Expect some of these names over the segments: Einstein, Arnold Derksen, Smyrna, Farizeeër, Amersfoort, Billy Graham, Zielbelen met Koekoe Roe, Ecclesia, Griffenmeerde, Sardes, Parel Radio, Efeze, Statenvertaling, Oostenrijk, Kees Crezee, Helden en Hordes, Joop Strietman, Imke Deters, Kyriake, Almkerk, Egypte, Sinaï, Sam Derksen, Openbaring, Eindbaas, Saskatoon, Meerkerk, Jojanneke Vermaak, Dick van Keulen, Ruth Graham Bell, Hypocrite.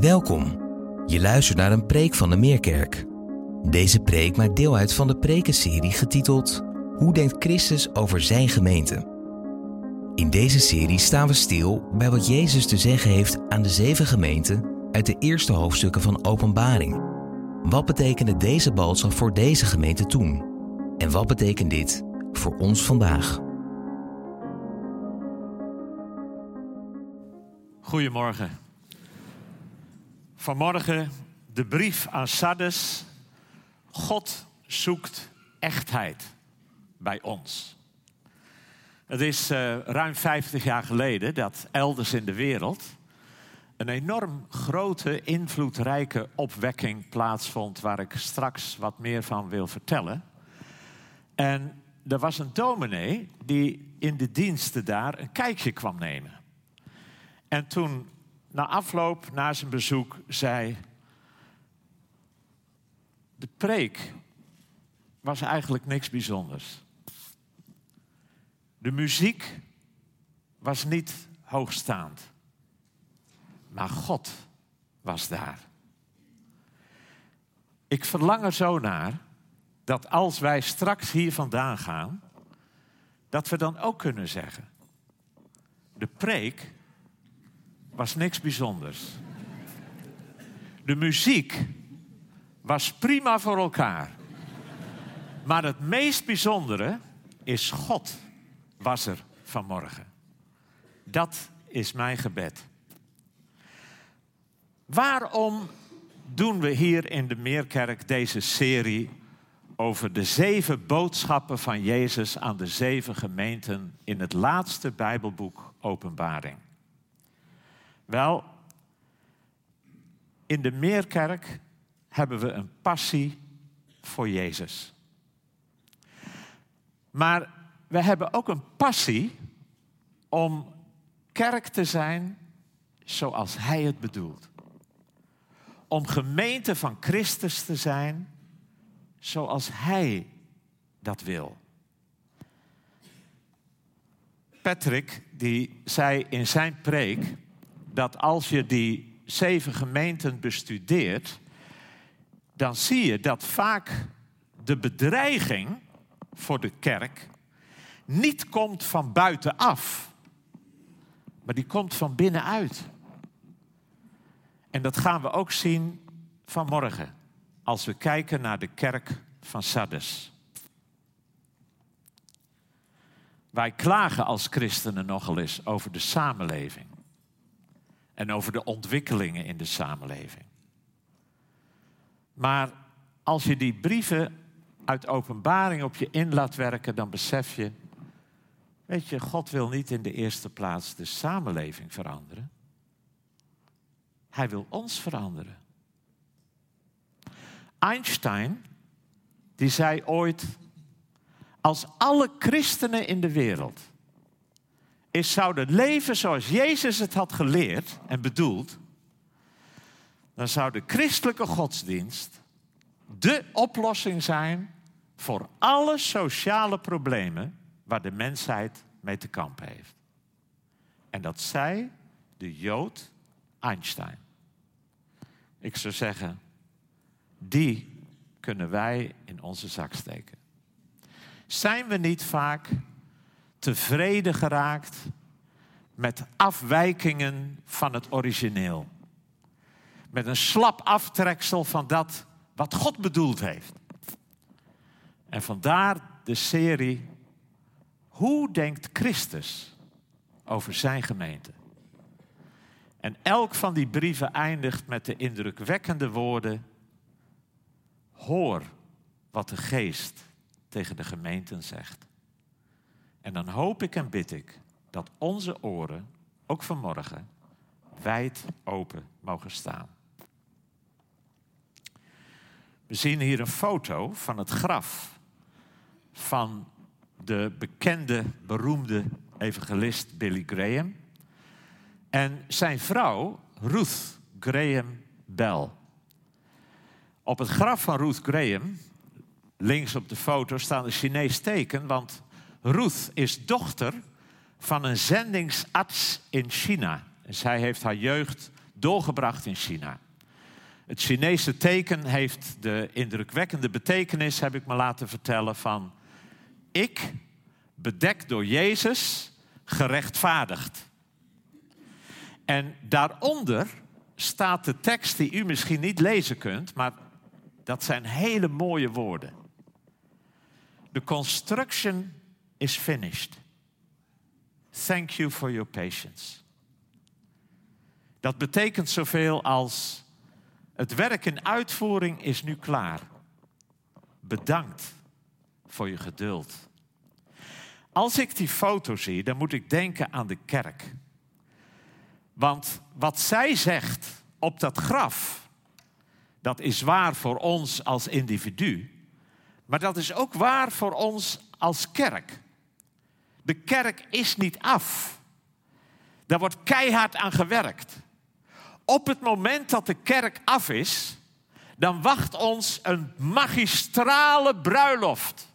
Welkom, je luistert naar een preek van de Meerkerk. Deze preek maakt deel uit van de prekenserie getiteld Hoe denkt Christus over zijn gemeente? In deze serie staan we stil bij wat Jezus te zeggen heeft aan de 7 gemeenten uit de eerste hoofdstukken van Openbaring. Wat betekende deze boodschap voor deze gemeente toen? En wat betekent dit voor ons vandaag? Goedemorgen. Vanmorgen de brief aan Sardes. God zoekt echtheid bij ons. Het is ruim 50 jaar geleden dat elders in de wereld een enorm grote, invloedrijke opwekking plaatsvond, waar ik straks wat meer van wil vertellen. En er was een dominee die in de diensten daar een kijkje kwam nemen. En toen, na afloop, na zijn bezoek, zei: de preek was eigenlijk niks bijzonders. De muziek was niet hoogstaand. Maar God was daar. Ik verlang er zo naar dat als wij straks hier vandaan gaan, dat we dan ook kunnen zeggen: de preek was niks bijzonders. De muziek was prima voor elkaar. Maar het meest bijzondere is: God was er vanmorgen. Dat is mijn gebed. Waarom doen we hier in de Meerkerk deze serie over de 7 boodschappen van Jezus aan de 7 gemeenten in het laatste Bijbelboek Openbaring? Wel, in de Meerkerk hebben we een passie voor Jezus. Maar we hebben ook een passie om kerk te zijn zoals Hij het bedoelt. Om gemeente van Christus te zijn zoals Hij dat wil. Patrick die zei in zijn preek dat als je die 7 gemeenten bestudeert, dan zie je dat vaak de bedreiging voor de kerk niet komt van buitenaf, maar die komt van binnenuit. En dat gaan we ook zien vanmorgen, als we kijken naar de kerk van Sardes. Wij klagen als christenen nogal eens over de samenleving en over de ontwikkelingen in de samenleving. Maar als je die brieven uit Openbaring op je in laat werken, dan besef je: weet je, God wil niet in de eerste plaats de samenleving veranderen. Hij wil ons veranderen. Einstein, die zei ooit: als alle christenen in de wereld zouden leven zoals Jezus het had geleerd en bedoeld, dan zou de christelijke godsdienst de oplossing zijn voor alle sociale problemen waar de mensheid mee te kampen heeft. En dat zei de Jood Einstein. Ik zou zeggen, die kunnen wij in onze zak steken. Zijn we niet vaak tevreden geraakt met afwijkingen van het origineel? Met een slap aftreksel van dat wat God bedoeld heeft. En vandaar de serie: hoe denkt Christus over zijn gemeente? En elk van die brieven eindigt met de indrukwekkende woorden: hoor wat de Geest tegen de gemeenten zegt. En dan hoop ik en bid ik dat onze oren, ook vanmorgen, wijd open mogen staan. We zien hier een foto van het graf van de bekende, beroemde evangelist Billy Graham en zijn vrouw Ruth Graham Bell. Op het graf van Ruth Graham, links op de foto, staat een Chinees teken, want Ruth is dochter van een zendingsarts in China. Zij heeft haar jeugd doorgebracht in China. Het Chinese teken heeft de indrukwekkende betekenis, heb ik me laten vertellen, van ik, bedekt door Jezus, gerechtvaardigd. En daaronder staat de tekst die u misschien niet lezen kunt, maar dat zijn hele mooie woorden. The construction is finished. Thank you for your patience. Dat betekent zoveel als het werk in uitvoering is nu klaar. Bedankt voor je geduld. Als ik die foto zie, dan moet ik denken aan de kerk. Want wat zij zegt op dat graf, dat is waar voor ons als individu. Maar dat is ook waar voor ons als kerk. De kerk is niet af. Daar wordt keihard aan gewerkt. Op het moment dat de kerk af is, dan wacht ons een magistrale bruiloft.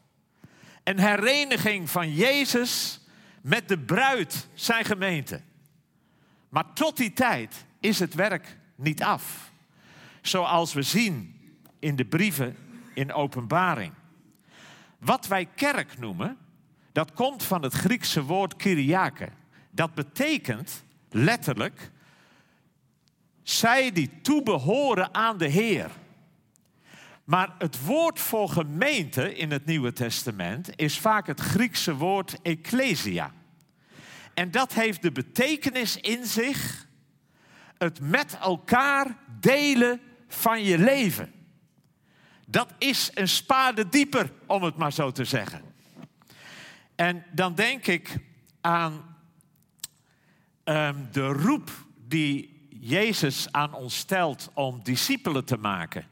Een hereniging van Jezus met de bruid, zijn gemeente. Maar tot die tijd is het werk niet af. Zoals we zien in de brieven in Openbaring. Wat wij kerk noemen, dat komt van het Griekse woord Kyriake. Dat betekent letterlijk zij die toebehoren aan de Heer. Maar het woord voor gemeente in het Nieuwe Testament is vaak het Griekse woord Ecclesia. En dat heeft de betekenis in zich, het met elkaar delen van je leven. Dat is een spade dieper, om het maar zo te zeggen. En dan denk ik aan de roep die Jezus aan ons stelt om discipelen te maken.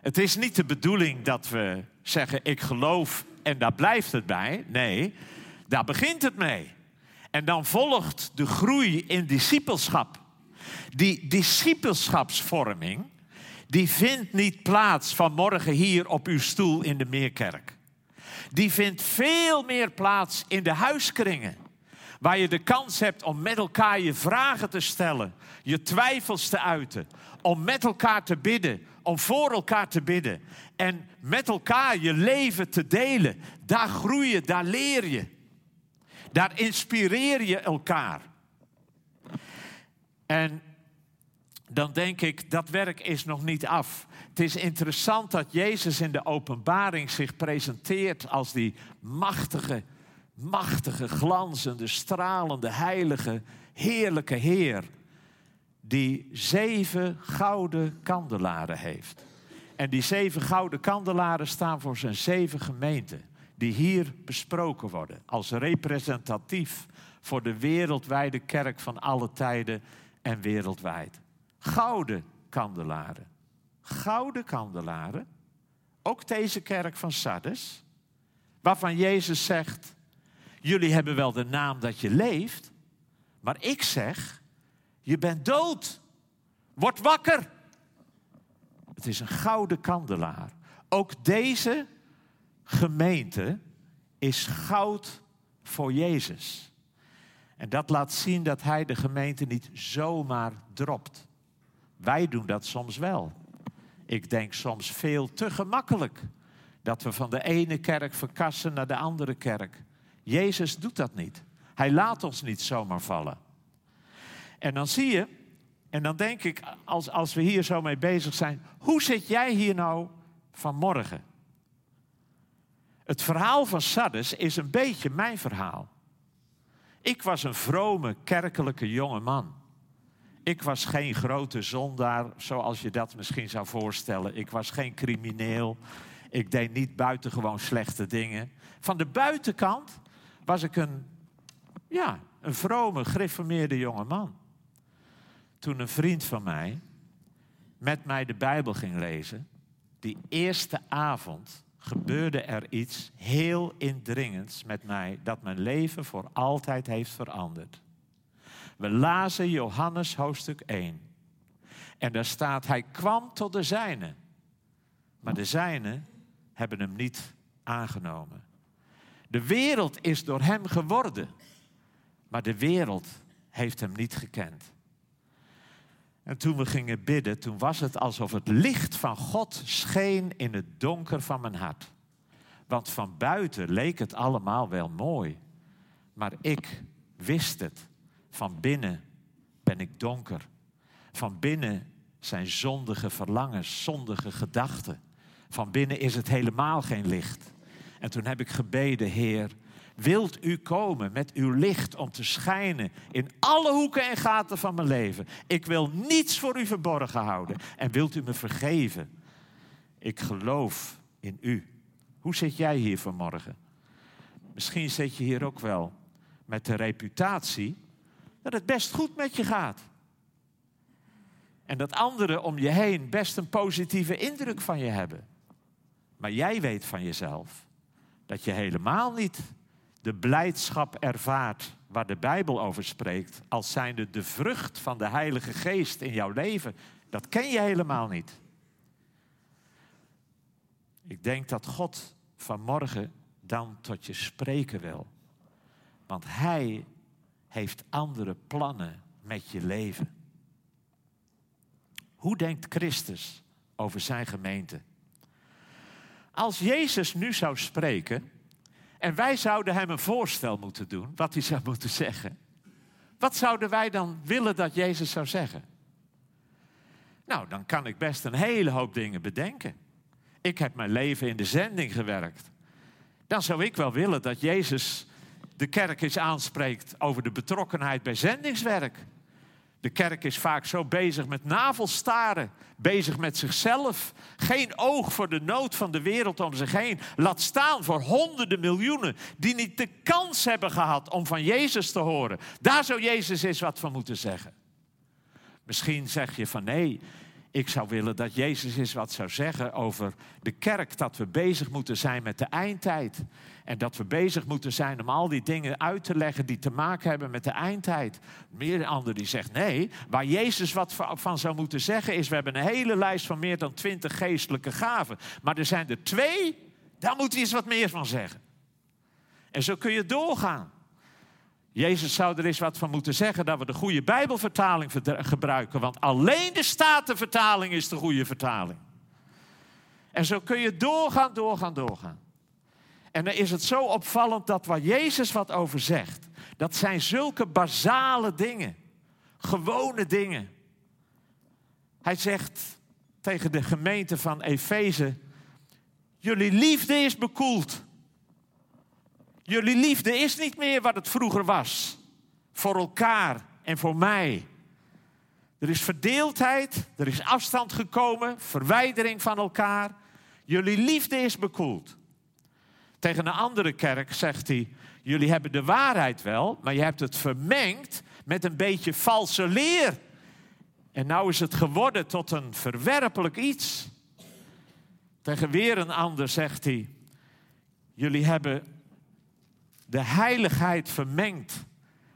Het is niet de bedoeling dat we zeggen, ik geloof en daar blijft het bij. Nee, daar begint het mee. En dan volgt de groei in discipelschap. Die discipelschapsvorming, die vindt niet plaats vanmorgen hier op uw stoel in de Meerkerk. Die vindt veel meer plaats in de huiskringen. Waar je de kans hebt om met elkaar je vragen te stellen. Je twijfels te uiten. Om met elkaar te bidden. Om voor elkaar te bidden. En met elkaar je leven te delen. Daar groei je, daar leer je. Daar inspireer je elkaar. En dan denk ik, dat werk is nog niet af. Het is interessant dat Jezus in de Openbaring zich presenteert als die machtige, machtige, glanzende, stralende, heilige, heerlijke Heer. Die 7 gouden kandelaren heeft. En die 7 gouden kandelaren staan voor zijn 7 gemeenten. Die hier besproken worden. Als representatief voor de wereldwijde kerk van alle tijden en wereldwijd. Gouden kandelaren. Gouden kandelaren. Ook deze kerk van Sardes. Waarvan Jezus zegt, jullie hebben wel de naam dat je leeft. Maar ik zeg, je bent dood. Word wakker. Het is een gouden kandelaar. Ook deze gemeente is goud voor Jezus. En dat laat zien dat hij de gemeente niet zomaar dropt. Wij doen dat soms wel. Ik denk soms veel te gemakkelijk. Dat we van de ene kerk verkassen naar de andere kerk. Jezus doet dat niet. Hij laat ons niet zomaar vallen. En dan zie je, en dan denk ik, als we hier zo mee bezig zijn, hoe zit jij hier nou vanmorgen? Het verhaal van Sardes is een beetje mijn verhaal. Ik was een vrome, kerkelijke jonge man. Ik was geen grote zondaar, zoals je dat misschien zou voorstellen. Ik was geen crimineel. Ik deed niet buitengewoon slechte dingen. Van de buitenkant was ik een vrome, gereformeerde jonge man. Toen een vriend van mij met mij de Bijbel ging lezen, die eerste avond gebeurde er iets heel indringends met mij, dat mijn leven voor altijd heeft veranderd. We lazen Johannes hoofdstuk 1. En daar staat, hij kwam tot de zijnen. Maar de zijnen hebben hem niet aangenomen. De wereld is door hem geworden. Maar de wereld heeft hem niet gekend. En toen we gingen bidden, toen was het alsof het licht van God scheen in het donker van mijn hart. Want van buiten leek het allemaal wel mooi. Maar ik wist het. Van binnen ben ik donker. Van binnen zijn zondige verlangens, zondige gedachten. Van binnen is het helemaal geen licht. En toen heb ik gebeden, Heer, wilt u komen met uw licht om te schijnen in alle hoeken en gaten van mijn leven? Ik wil niets voor u verborgen houden. En wilt u me vergeven? Ik geloof in u. Hoe zit jij hier vanmorgen? Misschien zit je hier ook wel met de reputatie dat het best goed met je gaat. En dat anderen om je heen best een positieve indruk van je hebben. Maar jij weet van jezelf dat je helemaal niet de blijdschap ervaart waar de Bijbel over spreekt, als zijnde de vrucht van de Heilige Geest in jouw leven. Dat ken je helemaal niet. Ik denk dat God vanmorgen dan tot je spreken wil. Want Hij heeft andere plannen met je leven. Hoe denkt Christus over zijn gemeente? Als Jezus nu zou spreken en wij zouden hem een voorstel moeten doen, wat hij zou moeten zeggen, wat zouden wij dan willen dat Jezus zou zeggen? Nou, dan kan ik best een hele hoop dingen bedenken. Ik heb mijn leven in de zending gewerkt. Dan zou ik wel willen dat Jezus de kerk eens aanspreekt over de betrokkenheid bij zendingswerk. De kerk is vaak zo bezig met navelstaren, bezig met zichzelf. Geen oog voor de nood van de wereld om zich heen. Laat staan voor honderden miljoenen die niet de kans hebben gehad om van Jezus te horen. Daar zou Jezus eens wat van moeten zeggen. Misschien zeg je van nee, ik zou willen dat Jezus eens wat zou zeggen over de kerk. Dat we bezig moeten zijn met de eindtijd. En dat we bezig moeten zijn om al die dingen uit te leggen die te maken hebben met de eindtijd. Meer dan ander die zegt nee. Waar Jezus wat van zou moeten zeggen is, we hebben een hele lijst van meer dan 20 geestelijke gaven. Maar er zijn er 2, daar moet hij eens wat meer van zeggen. En zo kun je doorgaan. Jezus zou er eens wat van moeten zeggen dat we de goede Bijbelvertaling gebruiken. Want alleen de Statenvertaling is de goede vertaling. En zo kun je doorgaan. En dan is het zo opvallend dat waar Jezus wat over zegt, dat zijn zulke basale dingen. Gewone dingen. Hij zegt tegen de gemeente van Efeze, jullie liefde is bekoeld. Jullie liefde is niet meer wat het vroeger was. Voor elkaar en voor mij. Er is verdeeldheid, er is afstand gekomen, verwijdering van elkaar. Jullie liefde is bekoeld. Tegen een andere kerk zegt hij, jullie hebben de waarheid wel, maar je hebt het vermengd met een beetje valse leer. En nou is het geworden tot een verwerpelijk iets. Tegen weer een ander zegt hij, jullie hebben de heiligheid vermengd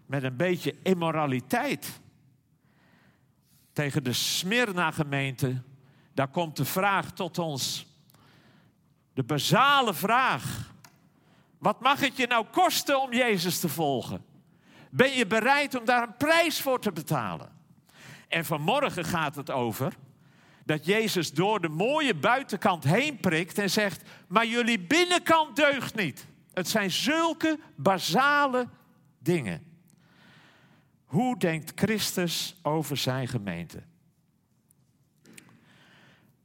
met een beetje immoraliteit. Tegen de Smyrna-gemeente, daar komt de vraag tot ons. De basale vraag. Wat mag het je nou kosten om Jezus te volgen? Ben je bereid om daar een prijs voor te betalen? En vanmorgen gaat het over dat Jezus door de mooie buitenkant heen prikt en zegt, maar jullie binnenkant deugt niet. Het zijn zulke basale dingen. Hoe denkt Christus over zijn gemeente?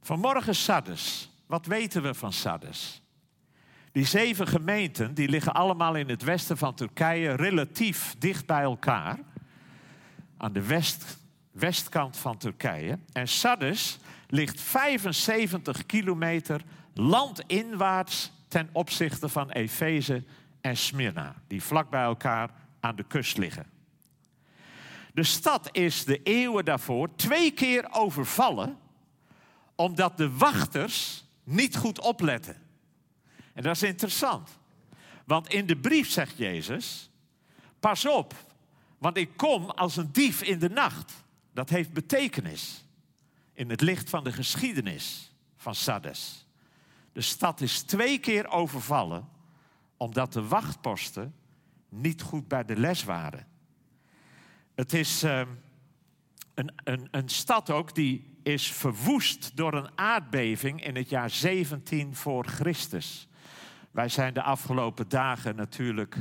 Vanmorgen Sardes. Wat weten we van Sardes? Die 7 gemeenten die liggen allemaal in het westen van Turkije relatief dicht bij elkaar. Aan de westkant van Turkije. En Sardes ligt 75 kilometer landinwaarts ten opzichte van Efeze en Smyrna, die vlak bij elkaar aan de kust liggen. De stad is de eeuwen daarvoor 2 keer overvallen, omdat de wachters niet goed opletten. En dat is interessant. Want in de brief zegt Jezus, pas op, want ik kom als een dief in de nacht. Dat heeft betekenis in het licht van de geschiedenis van Sardes. De stad is 2 keer overvallen, omdat de wachtposten niet goed bij de les waren. Het is een stad ook die is verwoest door een aardbeving in het jaar 17 voor Christus. Wij zijn de afgelopen dagen natuurlijk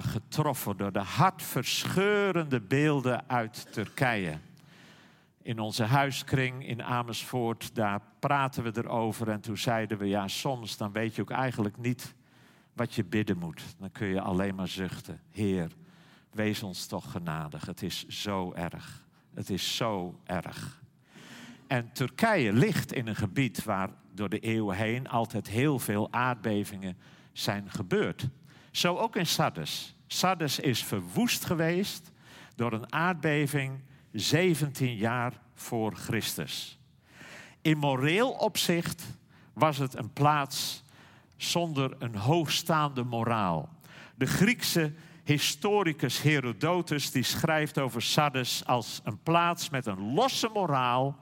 getroffen door de hartverscheurende beelden uit Turkije. In onze huiskring in Amersfoort, daar praten we erover. En toen zeiden we, soms dan weet je ook eigenlijk niet wat je bidden moet. Dan kun je alleen maar zuchten. Heer, wees ons toch genadig. Het is zo erg. Het is zo erg. En Turkije ligt in een gebied waar door de eeuwen heen altijd heel veel aardbevingen zijn gebeurd. Zo ook in Sardes. Sardes is verwoest geweest door een aardbeving 17 jaar voor Christus. In moreel opzicht was het een plaats zonder een hoogstaande moraal. De Griekse historicus Herodotus die schrijft over Sardes als een plaats met een losse moraal,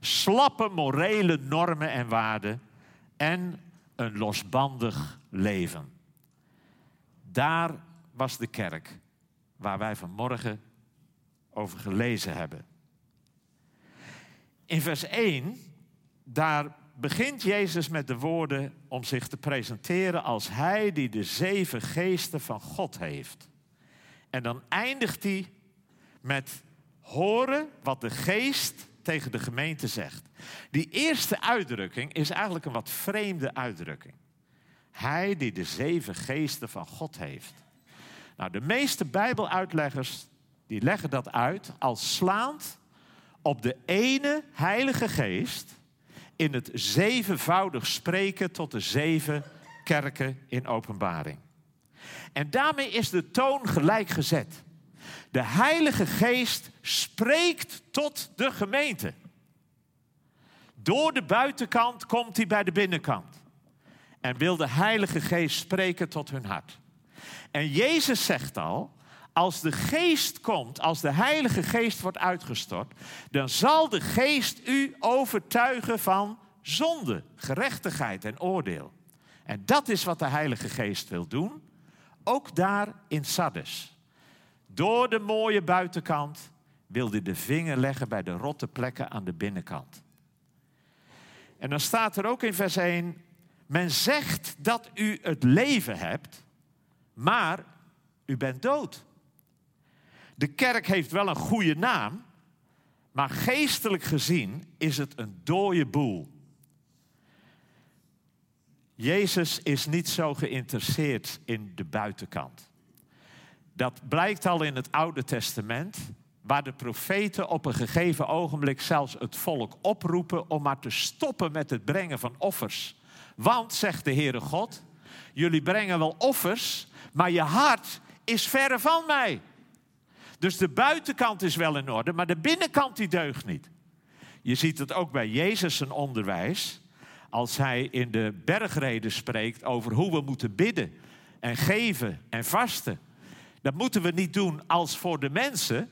slappe morele normen en waarden en een losbandig leven. Daar was de kerk waar wij vanmorgen over gelezen hebben. In vers 1, daar begint Jezus met de woorden om zich te presenteren als hij die de 7 geesten van God heeft. En dan eindigt hij met horen wat de geest tegen de gemeente zegt. Die eerste uitdrukking is eigenlijk een wat vreemde uitdrukking. Hij die de 7 geesten van God heeft. Nou, de meeste Bijbeluitleggers die leggen dat uit als slaand op de ene Heilige Geest in het 7voudig spreken tot de 7 kerken in Openbaring. En daarmee is de toon gelijk gezet. De Heilige Geest spreekt tot de gemeente. Door de buitenkant komt hij bij de binnenkant. En wil de Heilige Geest spreken tot hun hart. En Jezus zegt al, als de Geest komt, als de Heilige Geest wordt uitgestort, dan zal de Geest u overtuigen van zonde, gerechtigheid en oordeel. En dat is wat de Heilige Geest wil doen, ook daar in Sardes. Door de mooie buitenkant wil hij de vinger leggen bij de rotte plekken aan de binnenkant. En dan staat er ook in vers 1, men zegt dat u het leven hebt, maar u bent dood. De kerk heeft wel een goede naam, maar geestelijk gezien is het een dode boel. Jezus is niet zo geïnteresseerd in de buitenkant. Dat blijkt al in het Oude Testament, waar de profeten op een gegeven ogenblik zelfs het volk oproepen om maar te stoppen met het brengen van offers. Want, zegt de Heere God, jullie brengen wel offers, maar je hart is verre van mij. Dus de buitenkant is wel in orde, maar de binnenkant die deugt niet. Je ziet het ook bij Jezus' onderwijs, als hij in de bergreden spreekt over hoe we moeten bidden en geven en vasten. Dat moeten we niet doen als voor de mensen,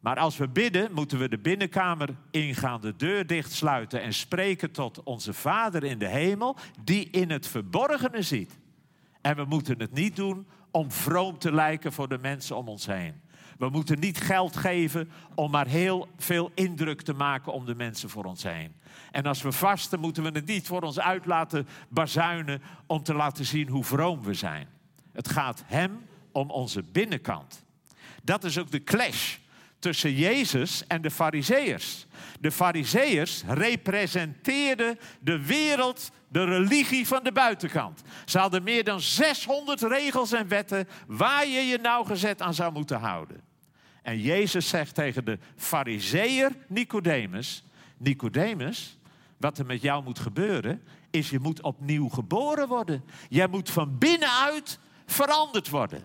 maar als we bidden moeten we de binnenkamer ingaan, de deur dichtsluiten en spreken tot onze Vader in de hemel, die in het verborgene ziet. En we moeten het niet doen om vroom te lijken voor de mensen om ons heen. We moeten niet geld geven om maar heel veel indruk te maken om de mensen voor ons heen. En als we vasten moeten we het niet voor ons uit laten bazuinen om te laten zien hoe vroom we zijn. Het gaat hem om onze binnenkant. Dat is ook de clash tussen Jezus en de Farizeeërs. De Farizeeërs representeerden de wereld, de religie van de buitenkant. Ze hadden meer dan 600 regels en wetten waar je je nauwgezet aan zou moeten houden. En Jezus zegt tegen de Farizeeër Nicodemus, Nicodemus, wat er met jou moet gebeuren, is je moet opnieuw geboren worden. Jij moet van binnenuit veranderd worden.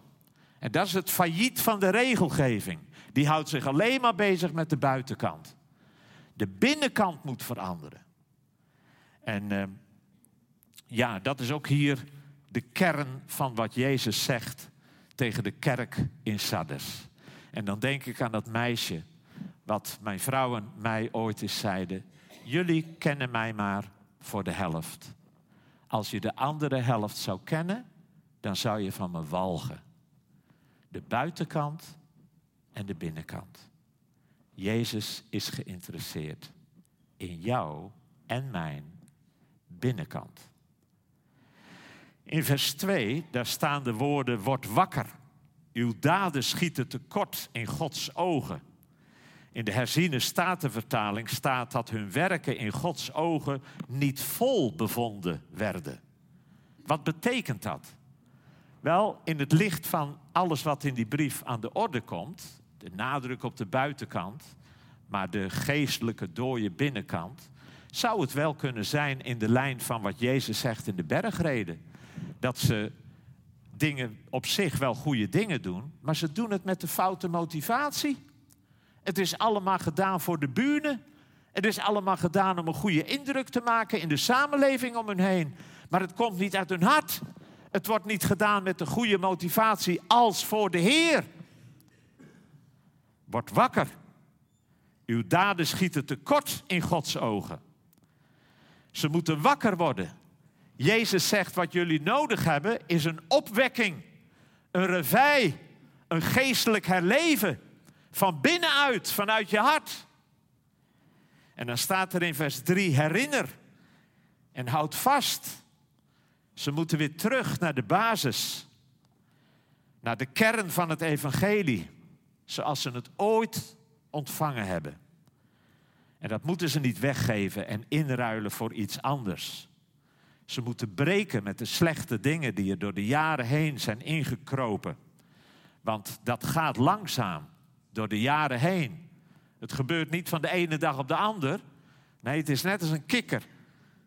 En dat is het failliet van de regelgeving. Die houdt zich alleen maar bezig met de buitenkant. De binnenkant moet veranderen. En dat is ook hier de kern van wat Jezus zegt tegen de kerk in Sardes. En dan denk ik aan dat meisje, wat mijn vrouwen mij ooit eens zeiden. Jullie kennen mij maar voor de helft. Als je de andere helft zou kennen, dan zou je van me walgen. De buitenkant en de binnenkant. Jezus is geïnteresseerd in jou en mijn binnenkant. In vers 2, daar staan de woorden, word wakker. Uw daden schieten tekort in Gods ogen. In de herziene Statenvertaling staat dat hun werken in Gods ogen niet vol bevonden werden. Wat betekent dat? Wel, in het licht van alles wat in die brief aan de orde komt, de nadruk op de buitenkant, maar de geestelijke dode binnenkant, zou het wel kunnen zijn in de lijn van wat Jezus zegt in de bergreden. Dat ze dingen op zich wel goede dingen doen, maar ze doen het met de foute motivatie. Het is allemaal gedaan voor de bühne. Het is allemaal gedaan om een goede indruk te maken in de samenleving om hen heen. Maar het komt niet uit hun hart. Het wordt niet gedaan met de goede motivatie als voor de Heer. Word wakker. Uw daden schieten tekort in Gods ogen. Ze moeten wakker worden. Jezus zegt, wat jullie nodig hebben is een opwekking. Een reveil. Een geestelijk herleven. Van binnenuit, vanuit je hart. En dan staat er in vers 3, herinner en houd vast. Ze moeten weer terug naar de basis. Naar de kern van het evangelie. Zoals ze het ooit ontvangen hebben. En dat moeten ze niet weggeven en inruilen voor iets anders. Ze moeten breken met de slechte dingen die er door de jaren heen zijn ingekropen. Want dat gaat langzaam. Door de jaren heen. Het gebeurt niet van de ene dag op de ander. Nee, het is net als een kikker.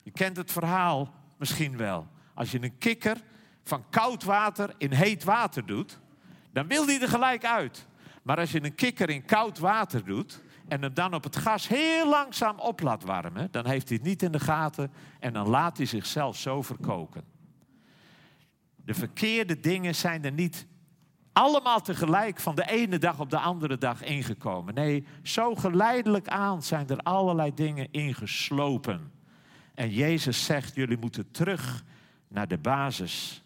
Je kent het verhaal misschien wel. Als je een kikker van koud water in heet water doet, dan wil die er gelijk uit. Maar als je een kikker in koud water doet en hem dan op het gas heel langzaam op laat warmen, dan heeft hij het niet in de gaten en dan laat hij zichzelf zo verkoken. De verkeerde dingen zijn er niet allemaal tegelijk van de ene dag op de andere dag ingekomen. Nee, zo geleidelijk aan zijn er allerlei dingen ingeslopen. En Jezus zegt, jullie moeten terug naar de basis.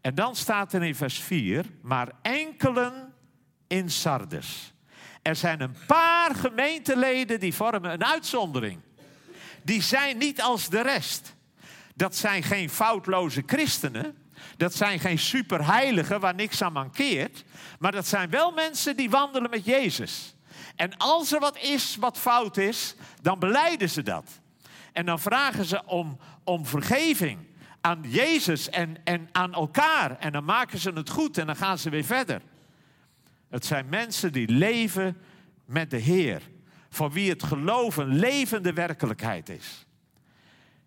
En dan staat er in vers 4, maar enkelen in Sardes. Er zijn een paar gemeenteleden die vormen een uitzondering. Die zijn niet als de rest. Dat zijn geen foutloze christenen. Dat zijn geen superheiligen waar niks aan mankeert. Maar dat zijn wel mensen die wandelen met Jezus. En als er wat is wat fout is, dan belijden ze dat. En dan vragen ze om vergeving aan Jezus en aan elkaar. En dan maken ze het goed en dan gaan ze weer verder. Het zijn mensen die leven met de Heer. Voor wie het geloof een levende werkelijkheid is.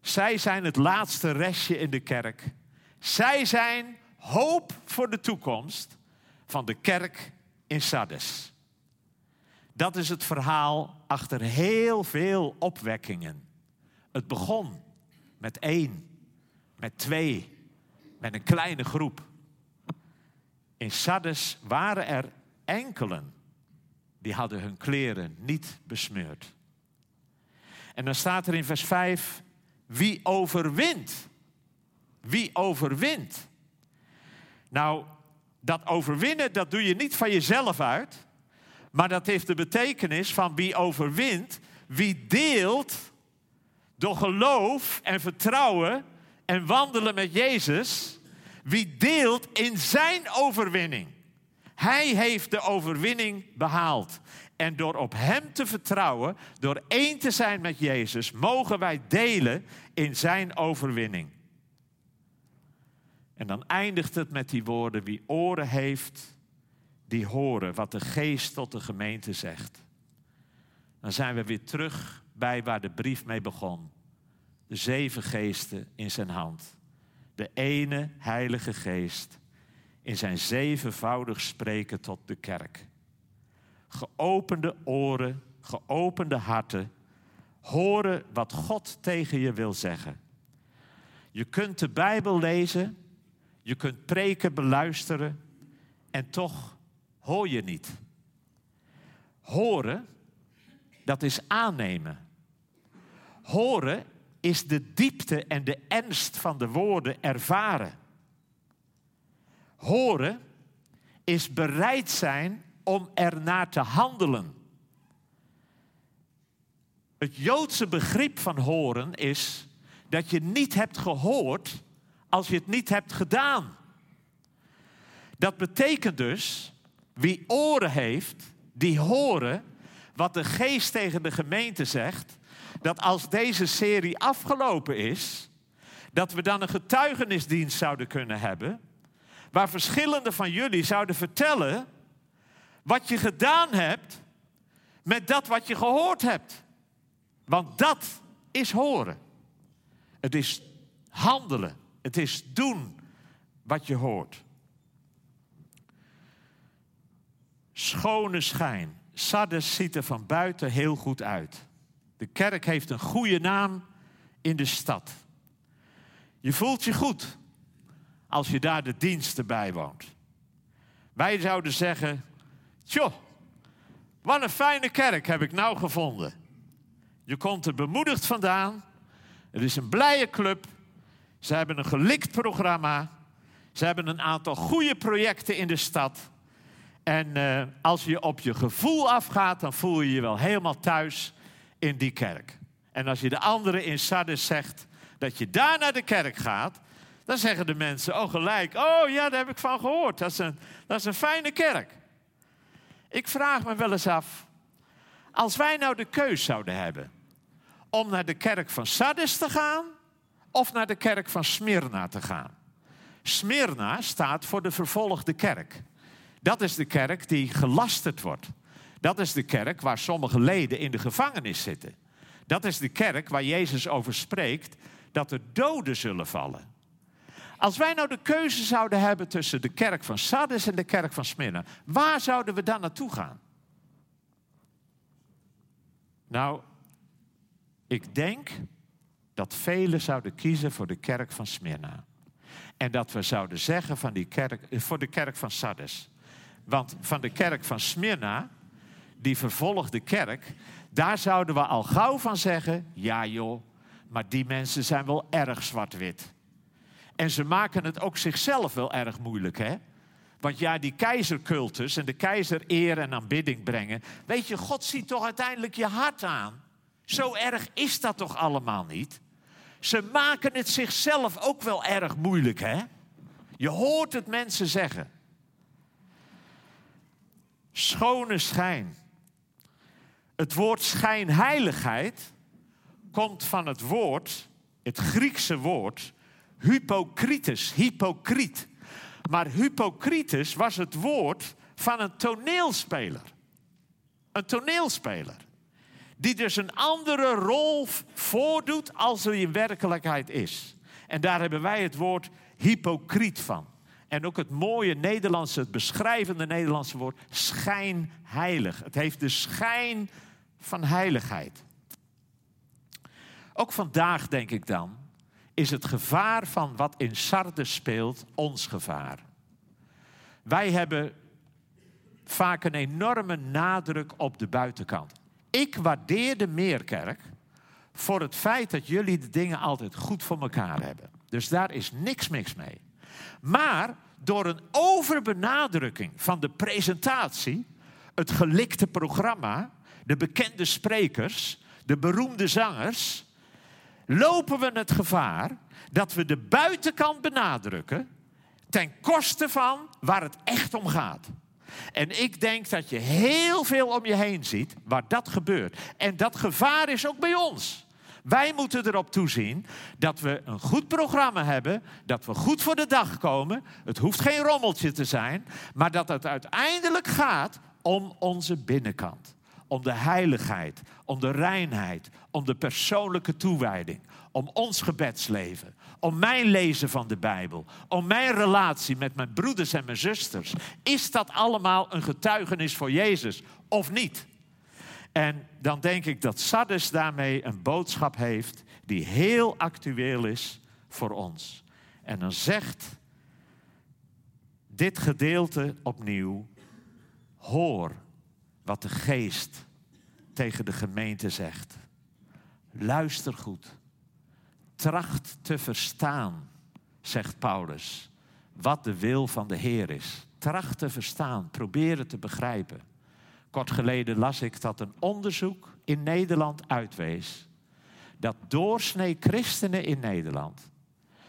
Zij zijn het laatste restje in de kerk. Zij zijn hoop voor de toekomst van de kerk in Sardes. Dat is het verhaal achter heel veel opwekkingen. Het begon met 1, met 2, met een kleine groep. In Sardes waren er enkelen die hadden hun kleren niet besmeurd. En dan staat er in vers 5, wie overwint... Wie overwint? Nou, dat overwinnen, dat doe je niet van jezelf uit. Maar dat heeft de betekenis van wie overwint. Wie deelt door geloof en vertrouwen en wandelen met Jezus. Wie deelt in zijn overwinning. Hij heeft de overwinning behaald. En door op hem te vertrouwen, door één te zijn met Jezus, mogen wij delen in zijn overwinning. En dan eindigt het met die woorden, wie oren heeft, die horen wat de geest tot de gemeente zegt. Dan zijn we weer terug bij waar de brief mee begon. De 7 geesten in zijn hand. De ene heilige geest in zijn zevenvoudig spreken tot de kerk. Geopende oren, geopende harten, horen wat God tegen je wil zeggen. Je kunt de Bijbel lezen. Je kunt preken, beluisteren en toch hoor je niet. Horen, dat is aannemen. Horen is de diepte en de ernst van de woorden ervaren. Horen is bereid zijn om ernaar te handelen. Het Joodse begrip van horen is dat je niet hebt gehoord als je het niet hebt gedaan. Dat betekent dus, wie oren heeft, die horen wat de Geest tegen de gemeente zegt, dat als deze serie afgelopen is, dat we dan een getuigenisdienst zouden kunnen hebben, waar verschillende van jullie zouden vertellen wat je gedaan hebt met dat wat je gehoord hebt. Want dat is horen. Het is handelen. Het is doen wat je hoort. Schone schijn. Sardes ziet er van buiten heel goed uit. De kerk heeft een goede naam in de stad. Je voelt je goed als je daar de diensten bijwoont. Wij zouden zeggen, tjoh, wat een fijne kerk heb ik nou gevonden. Je komt er bemoedigd vandaan. Het is een blije club. Ze hebben een gelikt programma. Ze hebben een aantal goede projecten in de stad. En als je op je gevoel afgaat, dan voel je je wel helemaal thuis in die kerk. En als je de anderen in Sardes zegt dat je daar naar de kerk gaat, dan zeggen de mensen, oh gelijk, oh ja, daar heb ik van gehoord. Dat is een fijne kerk. Ik vraag me wel eens af, als wij nou de keus zouden hebben om naar de kerk van Sardes te gaan of naar de kerk van Smyrna te gaan. Smyrna staat voor de vervolgde kerk. Dat is de kerk die gelasterd wordt. Dat is de kerk waar sommige leden in de gevangenis zitten. Dat is de kerk waar Jezus over spreekt dat er doden zullen vallen. Als wij nou de keuze zouden hebben tussen de kerk van Sardes en de kerk van Smyrna, waar zouden we dan naartoe gaan? Nou, ik denk dat velen zouden kiezen voor de kerk van Smyrna. En dat we zouden zeggen van die kerk, voor de kerk van Sardes. Want van de kerk van Smyrna, die vervolgde kerk, daar zouden we al gauw van zeggen, ja joh, maar die mensen zijn wel erg zwart-wit. En ze maken het ook zichzelf wel erg moeilijk, hè? Want ja, die keizercultus en de keizer eer en aanbidding brengen. Weet je, God ziet toch uiteindelijk je hart aan. Zo erg is dat toch allemaal niet? Ze maken het zichzelf ook wel erg moeilijk, hè? Je hoort het mensen zeggen. Schone schijn. Het woord schijnheiligheid komt van het woord, het Griekse woord, hypocrites, hypocriet. Maar hypocrites was het woord van een toneelspeler. Een toneelspeler. Die dus een andere rol voordoet als er in werkelijkheid is. En daar hebben wij het woord hypocriet van. En ook het mooie Nederlandse, het beschrijvende Nederlandse woord schijnheilig. Het heeft de schijn van heiligheid. Ook vandaag denk ik dan, is het gevaar van wat in Sardes speelt ons gevaar. Wij hebben vaak een enorme nadruk op de buitenkant. Ik waardeer de Meerkerk voor het feit dat jullie de dingen altijd goed voor elkaar hebben. Dus daar is niks mee. Maar door een overbenadrukking van de presentatie, het gelikte programma, de bekende sprekers, de beroemde zangers, lopen we het gevaar dat we de buitenkant benadrukken ten koste van waar het echt om gaat. En ik denk dat je heel veel om je heen ziet waar dat gebeurt. En dat gevaar is ook bij ons. Wij moeten erop toezien dat we een goed programma hebben, dat we goed voor de dag komen. Het hoeft geen rommeltje te zijn, maar dat het uiteindelijk gaat om onze binnenkant. Om de heiligheid, om de reinheid, om de persoonlijke toewijding, om ons gebedsleven, om mijn lezen van de Bijbel, om mijn relatie met mijn broeders en mijn zusters. Is dat allemaal een getuigenis voor Jezus of niet? En dan denk ik dat Sardes daarmee een boodschap heeft die heel actueel is voor ons. En dan zegt dit gedeelte opnieuw, hoor wat de Geest tegen de gemeente zegt. Luister goed. Tracht te verstaan, zegt Paulus, wat de wil van de Heer is. Tracht te verstaan, probeer het te begrijpen. Kort geleden las ik dat een onderzoek in Nederland uitwees dat doorsnee christenen in Nederland,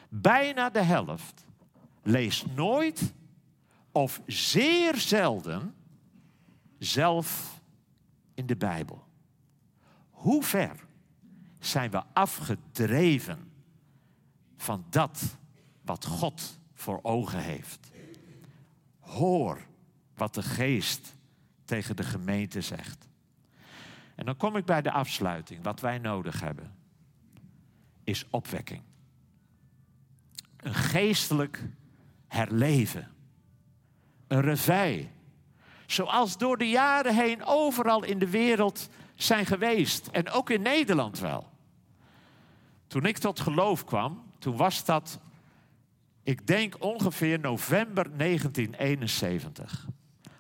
bijna de helft, leest nooit of zeer zelden zelf in de Bijbel. Hoe ver zijn we afgedreven van dat wat God voor ogen heeft? Hoor wat de Geest tegen de gemeente zegt. En dan kom ik bij de afsluiting. Wat wij nodig hebben is opwekking. Een geestelijk herleven. Een reveil. Zoals door de jaren heen overal in de wereld zijn geweest. En ook in Nederland wel. Toen ik tot geloof kwam, toen was dat, ik denk ongeveer november 1971.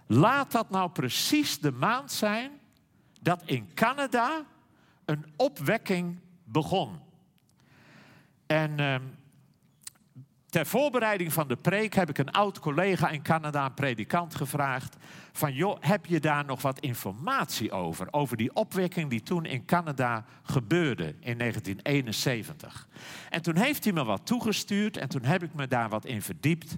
Laat dat nou precies de maand zijn dat in Canada een opwekking begon. En ter voorbereiding van de preek heb ik een oud collega in Canada, een predikant, gevraagd van joh, heb je daar nog wat informatie over? Over die opwekking die toen in Canada gebeurde in 1971. En toen heeft hij me wat toegestuurd en toen heb ik me daar wat in verdiept.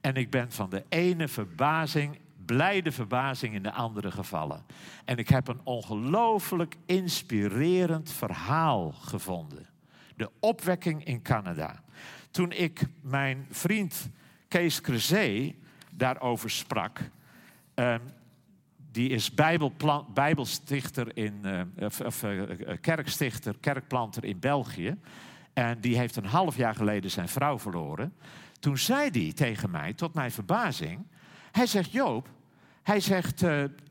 En ik ben van de ene verbazing, blijde verbazing, in de andere gevallen. En ik heb een ongelooflijk inspirerend verhaal gevonden. De opwekking in Canada. Toen ik mijn vriend Kees Crezee daarover sprak. Die is bijbelstichter kerkplanter in België. En die heeft een half jaar geleden zijn vrouw verloren. Toen zei hij tegen mij, tot mijn verbazing, hij zegt, Joop,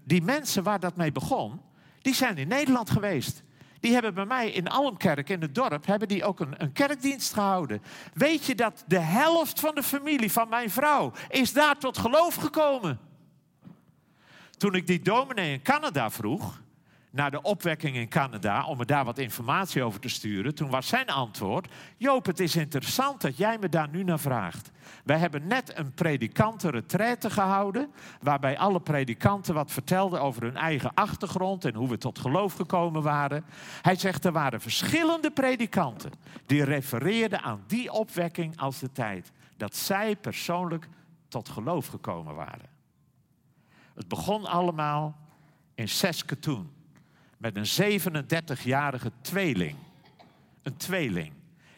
die mensen waar dat mee begon, die zijn in Nederland geweest. Die hebben bij mij in Almkerk, in het dorp, hebben die ook een kerkdienst gehouden. Weet je dat de helft van de familie van mijn vrouw is daar tot geloof gekomen? Toen ik die dominee in Canada vroeg, naar de opwekking in Canada, om me daar wat informatie over te sturen, toen was zijn antwoord, Joop, het is interessant dat jij me daar nu naar vraagt. Wij hebben net een predikantenretraite gehouden, waarbij alle predikanten wat vertelden over hun eigen achtergrond en hoe we tot geloof gekomen waren. Hij zegt, er waren verschillende predikanten die refereerden aan die opwekking als de tijd dat zij persoonlijk tot geloof gekomen waren. Het begon allemaal in Saskatoon. Met een 37-jarige tweeling. Een tweeling.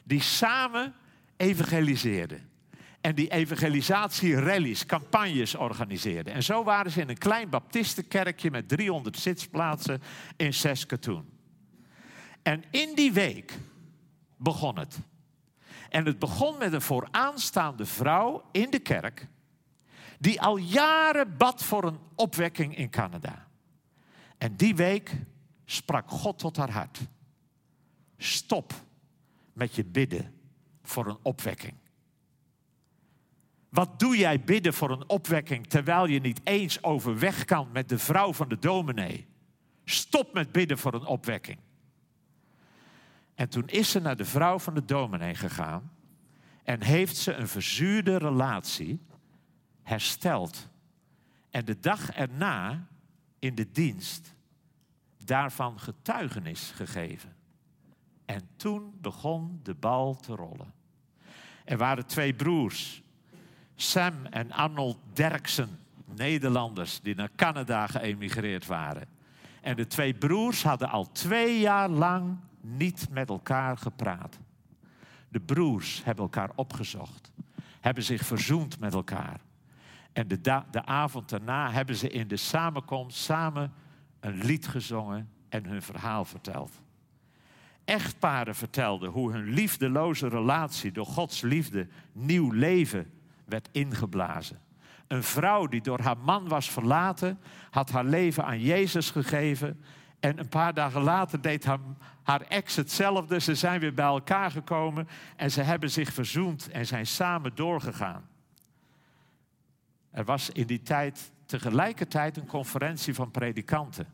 Die samen evangeliseerden. En die evangelisatierallies, campagnes organiseerden. En zo waren ze in een klein baptistenkerkje met 300 zitsplaatsen in Saskatoon. En in die week begon het. En het begon met een vooraanstaande vrouw in de kerk, die al jaren bad voor een opwekking in Canada. En die week sprak God tot haar hart. Stop met je bidden voor een opwekking. Wat doe jij bidden voor een opwekking terwijl je niet eens overweg kan met de vrouw van de dominee? Stop met bidden voor een opwekking. En toen is ze naar de vrouw van de dominee gegaan en heeft ze een verzuurde relatie hersteld. En de dag erna in de dienst daarvan getuigenis gegeven. En toen begon de bal te rollen. Er waren twee broers, Sam en Arnold Derksen, Nederlanders die naar Canada geëmigreerd waren. En de twee broers hadden al 2 jaar lang niet met elkaar gepraat. De broers hebben elkaar opgezocht, hebben zich verzoend met elkaar. En de avond daarna hebben ze in de samenkomst samen een lied gezongen en hun verhaal verteld. Echtparen vertelden hoe hun liefdeloze relatie door Gods liefde nieuw leven werd ingeblazen. Een vrouw die door haar man was verlaten, had haar leven aan Jezus gegeven. En een paar dagen later deed haar ex hetzelfde. Ze zijn weer bij elkaar gekomen en ze hebben zich verzoend en zijn samen doorgegaan. Er was in die tijd tegelijkertijd een conferentie van predikanten.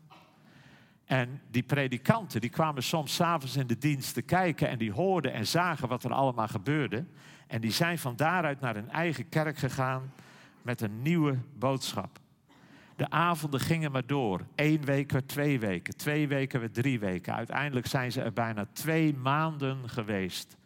En die predikanten die kwamen soms 's avonds in de dienst te kijken, en die hoorden en zagen wat er allemaal gebeurde. En die zijn van daaruit naar hun eigen kerk gegaan met een nieuwe boodschap. De avonden gingen maar door. 1 week werd 2 weken. 2 weken werd 3 weken. Uiteindelijk zijn ze er bijna 2 maanden geweest.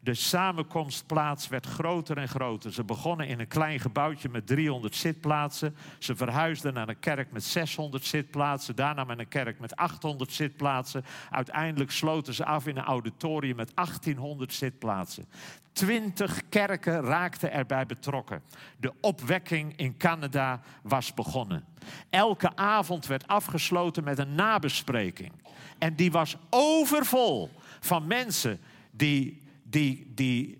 De samenkomstplaats werd groter en groter. Ze begonnen in een klein gebouwtje met 300 zitplaatsen. Ze verhuisden naar een kerk met 600 zitplaatsen. Daarna naar een kerk met 800 zitplaatsen. Uiteindelijk sloten ze af in een auditorium met 1800 zitplaatsen. 20 kerken raakten erbij betrokken. De opwekking in Canada was begonnen. Elke avond werd afgesloten met een nabespreking. En die was overvol van mensen die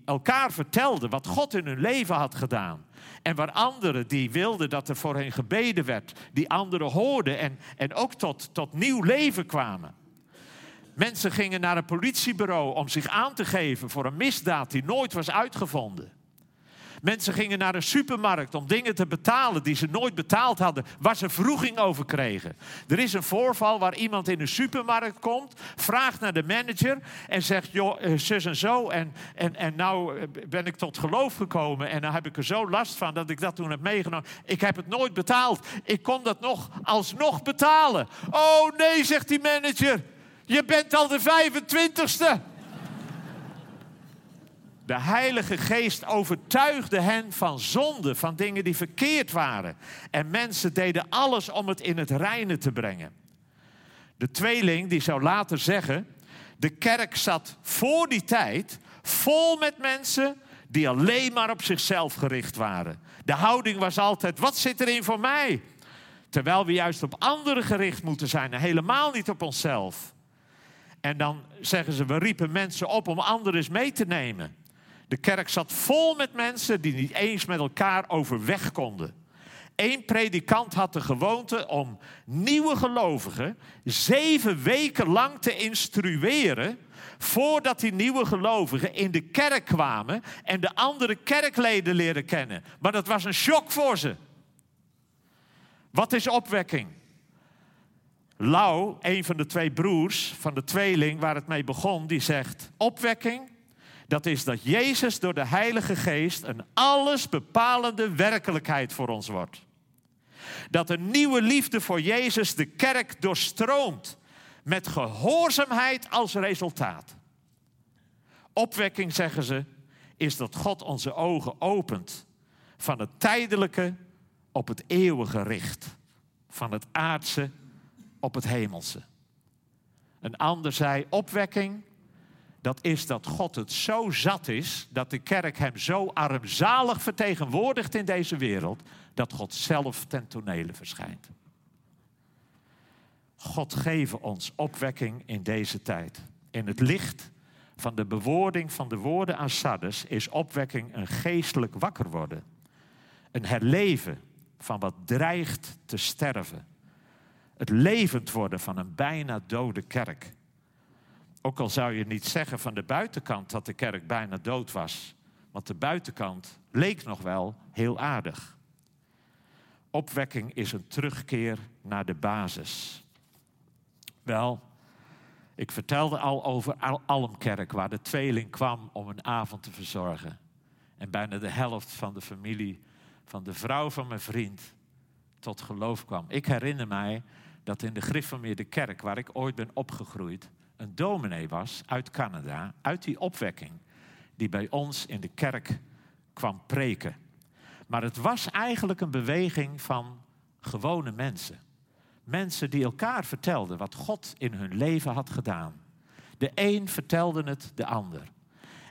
elkaar vertelden wat God in hun leven had gedaan. En waar anderen die wilden dat er voor hen gebeden werd, die anderen hoorden en ook tot nieuw leven kwamen. Mensen gingen naar een politiebureau om zich aan te geven voor een misdaad die nooit was uitgevonden. Mensen gingen naar een supermarkt om dingen te betalen die ze nooit betaald hadden, waar ze vroeging over kregen. Er is een voorval waar iemand in een supermarkt komt, vraagt naar de manager en zegt, joh, zus en zo, en nou ben ik tot geloof gekomen en nou heb ik er zo last van dat ik dat toen heb meegenomen. Ik heb het nooit betaald. Ik kon dat alsnog betalen. Oh nee, zegt die manager, je bent al de 25e. De Heilige Geest overtuigde hen van zonde, van dingen die verkeerd waren. En mensen deden alles om het in het reine te brengen. De tweeling die zou later zeggen, de kerk zat voor die tijd vol met mensen die alleen maar op zichzelf gericht waren. De houding was altijd, wat zit erin voor mij? Terwijl we juist op anderen gericht moeten zijn en helemaal niet op onszelf. En dan zeggen ze, we riepen mensen op om anderen eens mee te nemen. De kerk zat vol met mensen die niet eens met elkaar overweg konden. Eén predikant had de gewoonte om nieuwe gelovigen 7 weken lang te instrueren voordat die nieuwe gelovigen in de kerk kwamen en de andere kerkleden leren kennen. Maar dat was een shock voor ze. Wat is opwekking? Lau, een van de 2 broers van de tweeling waar het mee begon, die zegt, opwekking, dat is dat Jezus door de Heilige Geest een allesbepalende werkelijkheid voor ons wordt. Dat een nieuwe liefde voor Jezus de kerk doorstroomt met gehoorzaamheid als resultaat. Opwekking, zeggen ze, is dat God onze ogen opent van het tijdelijke op het eeuwige richt, van het aardse op het hemelse. Een ander zei, opwekking, dat is dat God het zo zat is, dat de kerk hem zo armzalig vertegenwoordigt in deze wereld, dat God zelf ten tonele verschijnt. God geve ons opwekking in deze tijd. In het licht van de bewoording van de woorden aan Sardes is opwekking een geestelijk wakker worden. Een herleven van wat dreigt te sterven. Het levend worden van een bijna dode kerk. Ook al zou je niet zeggen van de buitenkant dat de kerk bijna dood was. Want de buitenkant leek nog wel heel aardig. Opwekking is een terugkeer naar de basis. Wel, ik vertelde al over Almkerk, waar de tweeling kwam om een avond te verzorgen. En bijna de helft van de familie van de vrouw van mijn vriend tot geloof kwam. Ik herinner mij dat in de Griffenmeerde kerk, waar ik ooit ben opgegroeid, een dominee was uit Canada, uit die opwekking, die bij ons in de kerk kwam preken. Maar het was eigenlijk een beweging van gewone mensen. Mensen die elkaar vertelden wat God in hun leven had gedaan. De een vertelde het de ander.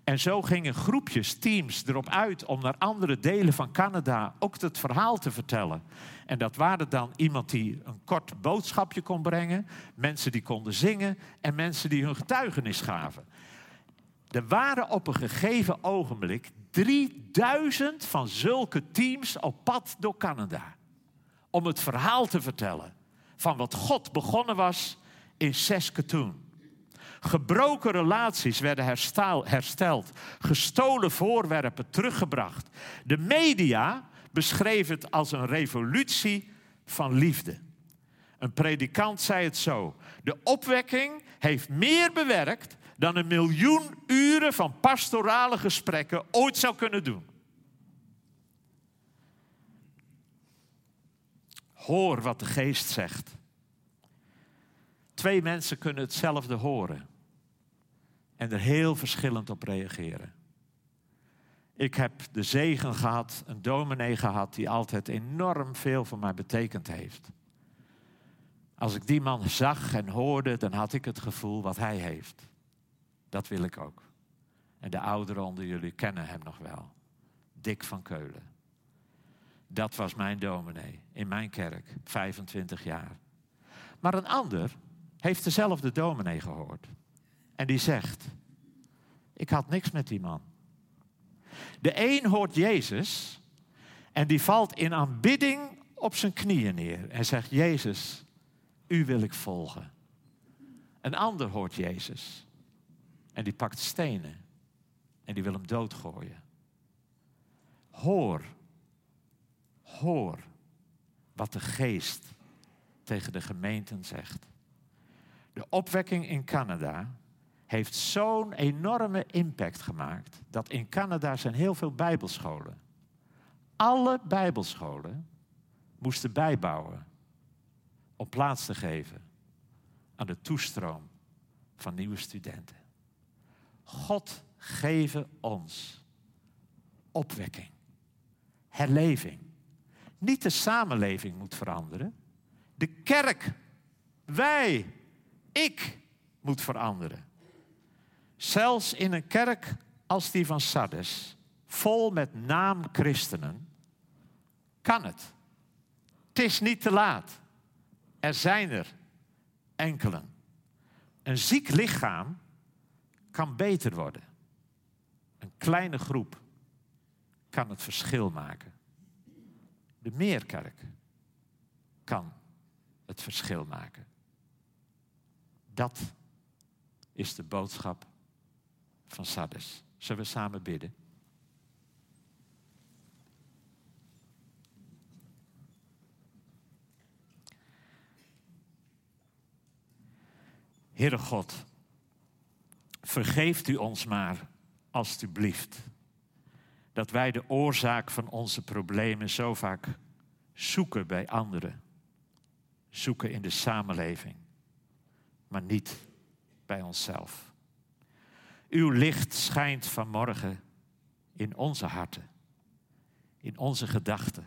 En zo gingen groepjes, teams erop uit om naar andere delen van Canada ook het verhaal te vertellen. En dat waren dan iemand die een kort boodschapje kon brengen, mensen die konden zingen en mensen die hun getuigenis gaven. Er waren op een gegeven ogenblik 3000 van zulke teams op pad door Canada. Om het verhaal te vertellen van wat God begonnen was in Saskatoon. Gebroken relaties werden hersteld. Gestolen voorwerpen teruggebracht. De media beschreef het als een revolutie van liefde. Een predikant zei het zo. De opwekking heeft meer bewerkt dan 1 miljoen uren van pastorale gesprekken ooit zou kunnen doen. Hoor wat de geest zegt. 2 mensen kunnen hetzelfde horen. En er heel verschillend op reageren. Ik heb de zegen gehad, een dominee gehad, die altijd enorm veel voor mij betekend heeft. Als ik die man zag en hoorde, dan had ik het gevoel wat hij heeft. Dat wil ik ook. En de ouderen onder jullie kennen hem nog wel. Dick van Keulen. Dat was mijn dominee in mijn kerk, 25 jaar. Maar een ander heeft dezelfde dominee gehoord. En die zegt, ik had niks met die man. De een hoort Jezus en die valt in aanbidding op zijn knieën neer. En zegt, Jezus, u wil ik volgen. Een ander hoort Jezus en die pakt stenen en die wil hem doodgooien. Hoor wat de geest tegen de gemeenten zegt. De opwekking in Canada heeft zo'n enorme impact gemaakt dat in Canada zijn heel veel bijbelscholen. Alle bijbelscholen moesten bijbouwen om plaats te geven aan de toestroom van nieuwe studenten. God geven ons opwekking, herleving. Niet de samenleving moet veranderen. De kerk, wij, ik moet veranderen. Zelfs in een kerk als die van Sardes, vol met naamchristenen, kan het. Het is niet te laat. Er zijn er enkelen. Een ziek lichaam kan beter worden. Een kleine groep kan het verschil maken. De Meerkerk kan het verschil maken. Dat is de boodschap van Sardes. Zullen we samen bidden? Heere God, vergeeft u ons maar alstublieft dat wij de oorzaak van onze problemen zo vaak zoeken bij anderen. Zoeken in de samenleving, maar niet bij onszelf. Uw licht schijnt vanmorgen in onze harten, in onze gedachten.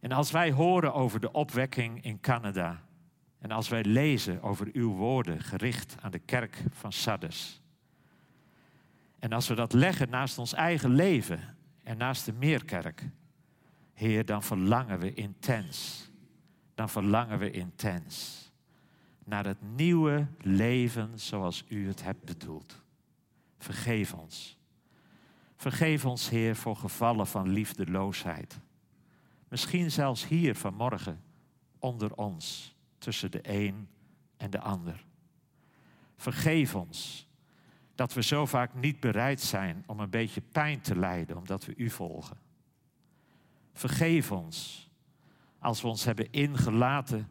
En als wij horen over de opwekking in Canada, en als wij lezen over uw woorden gericht aan de kerk van Sardes, en als we dat leggen naast ons eigen leven en naast de Meerkerk, Heer, dan verlangen we intens. Dan verlangen we intens naar het nieuwe leven zoals u het hebt bedoeld. Vergeef ons. Vergeef ons, Heer, voor gevallen van liefdeloosheid. Misschien zelfs hier vanmorgen onder ons, tussen de een en de ander. Vergeef ons dat we zo vaak niet bereid zijn om een beetje pijn te lijden omdat we u volgen. Vergeef ons als we ons hebben ingelaten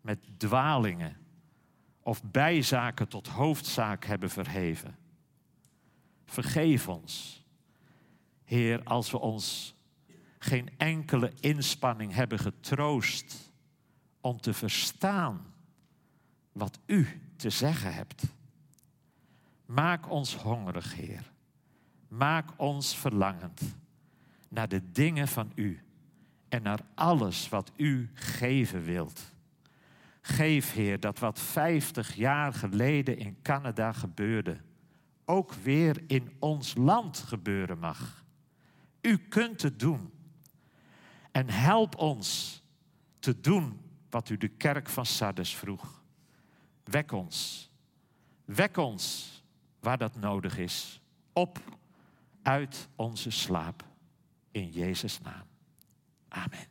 met dwalingen of bijzaken tot hoofdzaak hebben verheven. Vergeef ons, Heer, als we ons geen enkele inspanning hebben getroost om te verstaan wat u te zeggen hebt. Maak ons hongerig, Heer. Maak ons verlangend naar de dingen van u. En naar alles wat u geven wilt. Geef, Heer, dat wat 50 jaar geleden in Canada gebeurde, ook weer in ons land gebeuren mag. U kunt het doen. En help ons te doen wat u de kerk van Sardes vroeg. Wek ons. Wek ons waar dat nodig is. Op uit onze slaap. In Jezus' naam. Amen.